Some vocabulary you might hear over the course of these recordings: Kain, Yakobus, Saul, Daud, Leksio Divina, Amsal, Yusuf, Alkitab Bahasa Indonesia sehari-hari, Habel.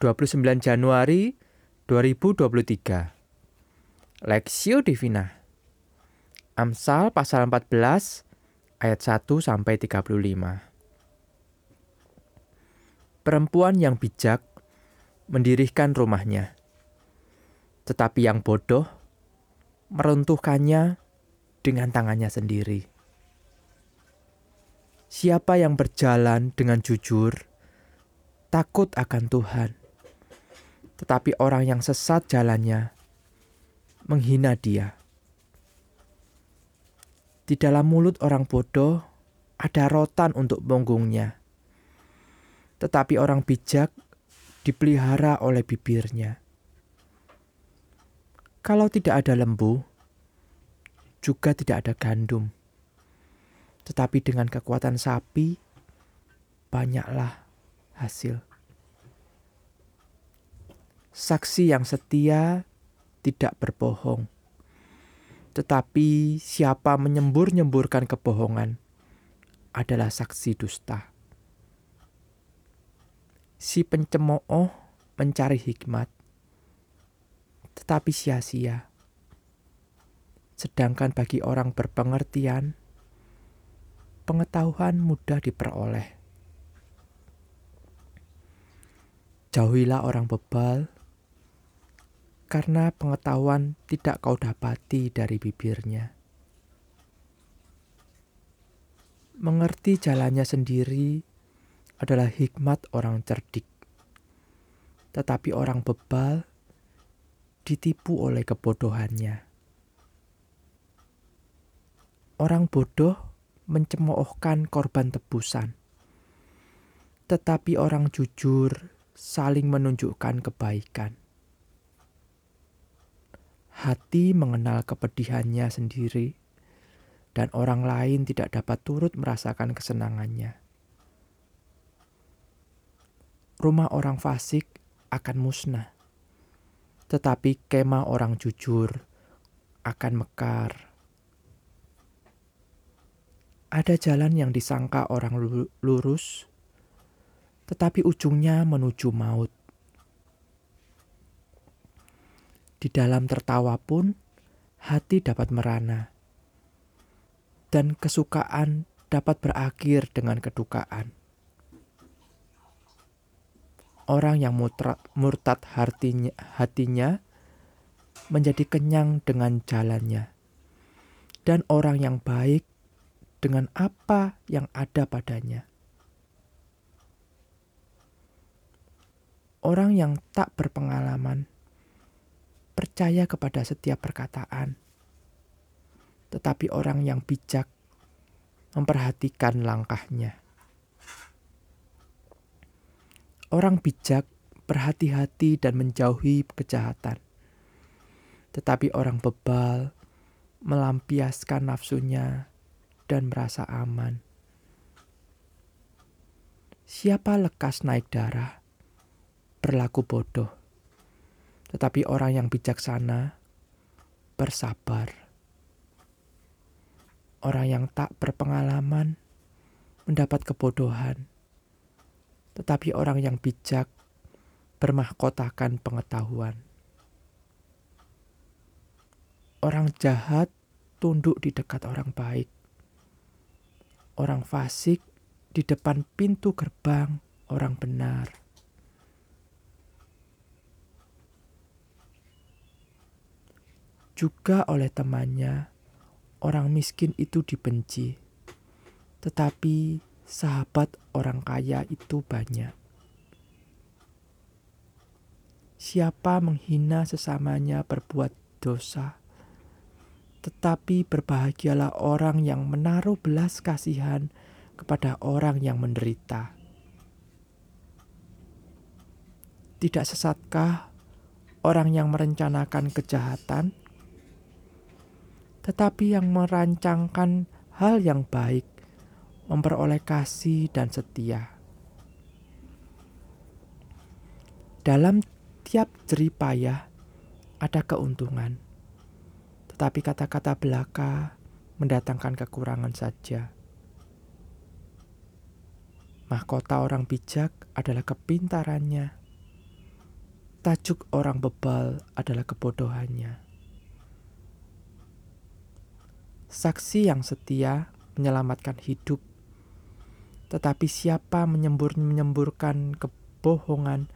29 Januari 2023. Leksio Divina. Amsal pasal 14 ayat 1 sampai 35. Perempuan yang bijak mendirikan rumahnya, tetapi yang bodoh meruntuhkannya dengan tangannya sendiri. Siapa yang berjalan dengan jujur takut akan Tuhan, tetapi orang yang sesat jalannya menghina Dia. Di dalam mulut orang bodoh ada rotan untuk punggungnya, tetapi orang bijak dipelihara oleh bibirnya. Kalau tidak ada lembu, juga tidak ada gandum, tetapi dengan kekuatan sapi banyaklah hasil. Saksi yang setia tidak berbohong, tetapi siapa menyembur-nyemburkan kebohongan adalah saksi dusta. Si pencemooh mencari hikmat, tetapi sia-sia. Sedangkan bagi orang berpengertian, pengetahuan mudah diperoleh. Jauhilah orang bebal, karena pengetahuan tidak kau dapati dari bibirnya. Mengerti jalannya sendiri adalah hikmat orang cerdik, tetapi orang bebal ditipu oleh kebodohannya. Orang bodoh mencemoohkan korban tebusan, tetapi orang jujur saling menunjukkan kebaikan. Hati mengenal kepedihannya sendiri, dan orang lain tidak dapat turut merasakan kesenangannya. Rumah orang fasik akan musnah, tetapi kemah orang jujur akan mekar. Ada jalan yang disangka orang lurus, tetapi ujungnya menuju maut. Di dalam tertawa pun, hati dapat merana, dan kesukaan dapat berakhir dengan kedukaan. Orang yang murtad hatinya menjadi kenyang dengan jalannya, dan orang yang baik dengan apa yang ada padanya. Orang yang tak berpengalaman percaya kepada setiap perkataan, tetapi orang yang bijak memperhatikan langkahnya. Orang bijak berhati-hati dan menjauhi kejahatan, tetapi orang bebal melampiaskan nafsunya dan merasa aman. Siapa lekas naik darah berlaku bodoh, tetapi orang yang bijaksana bersabar. Orang yang tak berpengalaman mendapat kebodohan, tetapi orang yang bijak bermahkotakan pengetahuan. Orang jahat tunduk di dekat orang baik, orang fasik di depan pintu gerbang orang benar. Juga oleh temannya, orang miskin itu dibenci, tetapi sahabat orang kaya itu banyak. Siapa menghina sesamanya berbuat dosa, tetapi berbahagialah orang yang menaruh belas kasihan kepada orang yang menderita. Tidak sesatkah orang yang merencanakan kejahatan? Tetapi yang merancangkan hal yang baik memperoleh kasih dan setia. Dalam tiap jeripayah ada keuntungan, tetapi kata-kata belaka mendatangkan kekurangan saja. Mahkota orang bijak adalah kepintarannya, Tajuk orang bebal adalah kebodohannya. Saksi yang setia menyelamatkan hidup, tetapi siapa menyemburkan kebohongan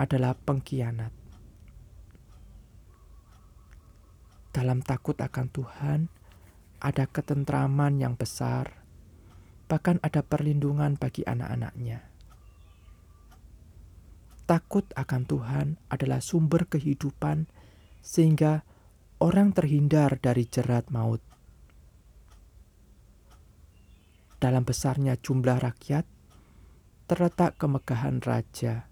adalah pengkhianat. Dalam takut akan Tuhan, ada ketentraman yang besar, bahkan ada perlindungan bagi anak-anaknya. Takut akan Tuhan adalah sumber kehidupan sehingga orang terhindar dari jerat maut. Dalam besarnya jumlah rakyat, terletak kemegahan raja.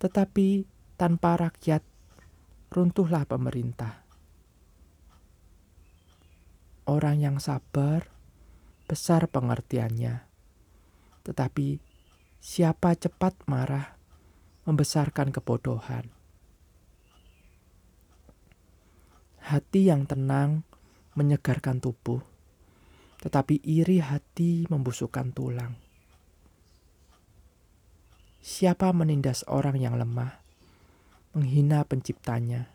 Tetapi tanpa rakyat, runtuhlah pemerintah. Orang yang sabar, besar pengertiannya. Tetapi siapa cepat marah, membesarkan kebodohan. Hati yang tenang menyegarkan tubuh, tetapi iri hati membusukkan tulang. Siapa menindas orang yang lemah, menghina penciptanya.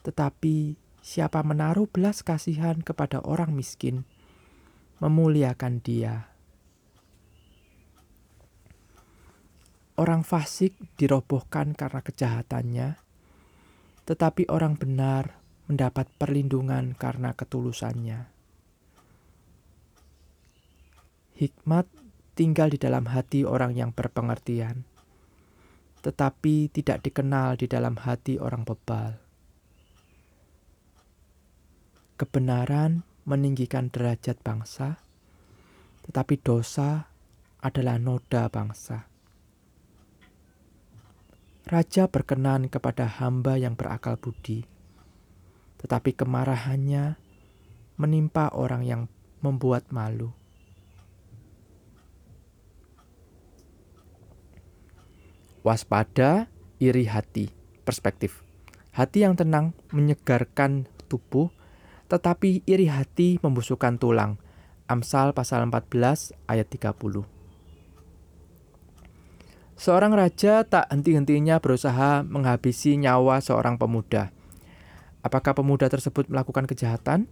Tetapi siapa menaruh belas kasihan kepada orang miskin, memuliakan dia. Orang fasik dirobohkan karena kejahatannya, tetapi orang benar mendapat perlindungan karena ketulusannya. Hikmat tinggal di dalam hati orang yang berpengertian, tetapi tidak dikenal di dalam hati orang bebal. Kebenaran meninggikan derajat bangsa, tetapi dosa adalah noda bangsa. Raja berkenan kepada hamba yang berakal budi, tetapi kemarahannya menimpa orang yang membuat malu. Waspada, iri hati, perspektif. Hati yang tenang menyegarkan tubuh, tetapi iri hati membusukkan tulang. Amsal pasal 14 ayat 30. Seorang raja tak henti-hentinya berusaha menghabisi nyawa seorang pemuda. Apakah pemuda tersebut melakukan kejahatan?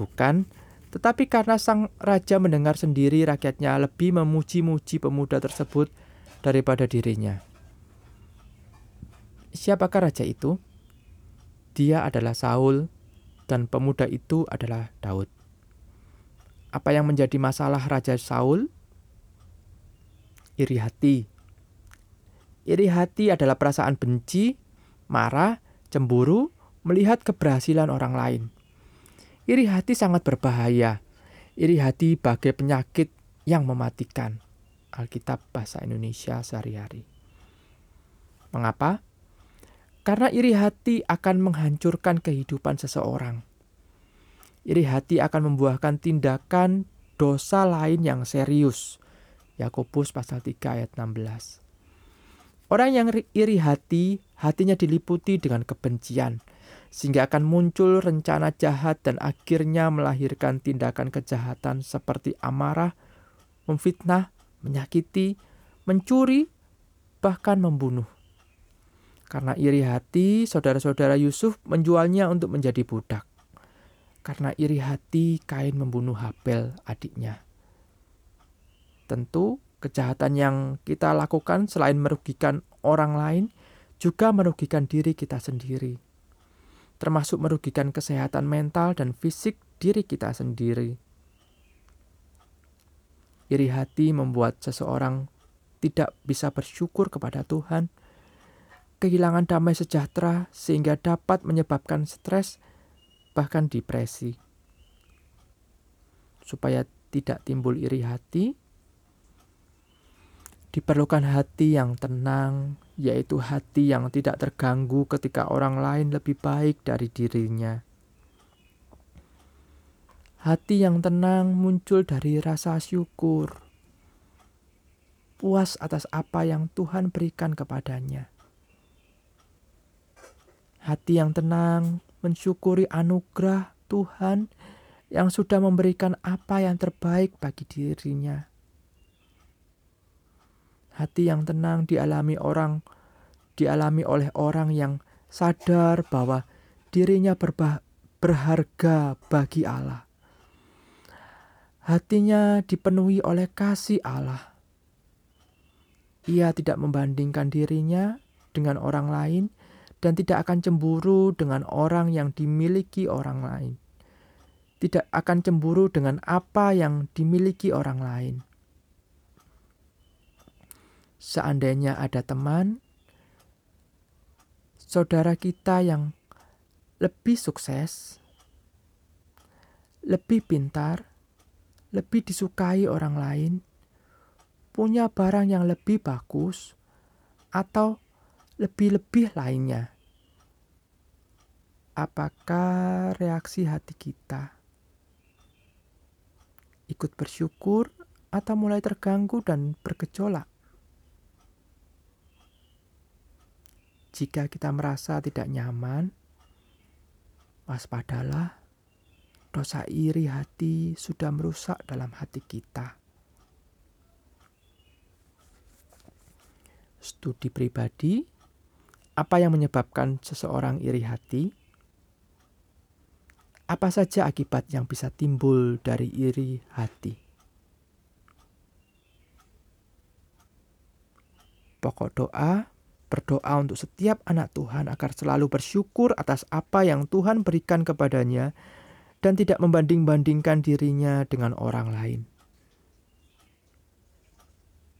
Bukan, tetapi karena sang raja mendengar sendiri rakyatnya lebih memuji-muji pemuda tersebut daripada dirinya. Siapakah raja itu? Dia adalah Saul dan pemuda itu adalah Daud. Apa yang menjadi masalah raja Saul? Iri hati. Iri hati adalah perasaan benci, marah, cemburu, melihat keberhasilan orang lain. Iri hati sangat berbahaya. Iri hati bagai penyakit yang mematikan. Alkitab Bahasa Indonesia Sehari-hari. Mengapa? Karena iri hati akan menghancurkan kehidupan seseorang. Iri hati akan membuahkan tindakan dosa lain yang serius. Yakobus pasal 3 ayat 16. Orang yang iri hati, hatinya diliputi dengan kebencian, sehingga akan muncul rencana jahat dan akhirnya melahirkan tindakan kejahatan seperti amarah, memfitnah, menyakiti, mencuri, bahkan membunuh. Karena iri hati, saudara-saudara Yusuf menjualnya untuk menjadi budak. Karena iri hati, Kain membunuh Habel adiknya. Tentu, kejahatan yang kita lakukan selain merugikan orang lain, juga merugikan diri kita sendiri. Termasuk merugikan kesehatan mental dan fisik diri kita sendiri. Iri hati membuat seseorang tidak bisa bersyukur kepada Tuhan, kehilangan damai sejahtera sehingga dapat menyebabkan stres, bahkan depresi. Supaya tidak timbul iri hati, diperlukan hati yang tenang, yaitu hati yang tidak terganggu ketika orang lain lebih baik dari dirinya. Hati yang tenang muncul dari rasa syukur, puas atas apa yang Tuhan berikan kepadanya. Hati yang tenang mensyukuri anugerah Tuhan yang sudah memberikan apa yang terbaik bagi dirinya. Hati yang tenang dialami orang dialami oleh orang yang sadar bahwa dirinya berharga bagi Allah. Hatinya dipenuhi oleh kasih Allah. Ia tidak membandingkan dirinya dengan orang lain dan tidak akan cemburu dengan orang yang dimiliki orang lain. Tidak akan cemburu dengan apa yang dimiliki orang lain. Seandainya ada teman, saudara kita yang lebih sukses, lebih pintar, lebih disukai orang lain, punya barang yang lebih bagus, atau lebih-lebih lainnya. Apakah reaksi hati kita? Ikut bersyukur atau mulai terganggu dan bergejolak? Jika kita merasa tidak nyaman, waspadalah, dosa iri hati sudah merusak dalam hati kita. Studi pribadi, apa yang menyebabkan seseorang iri hati? Apa saja akibat yang bisa timbul dari iri hati? Pokok doa, berdoa untuk setiap anak Tuhan agar selalu bersyukur atas apa yang Tuhan berikan kepadanya dan tidak membanding-bandingkan dirinya dengan orang lain.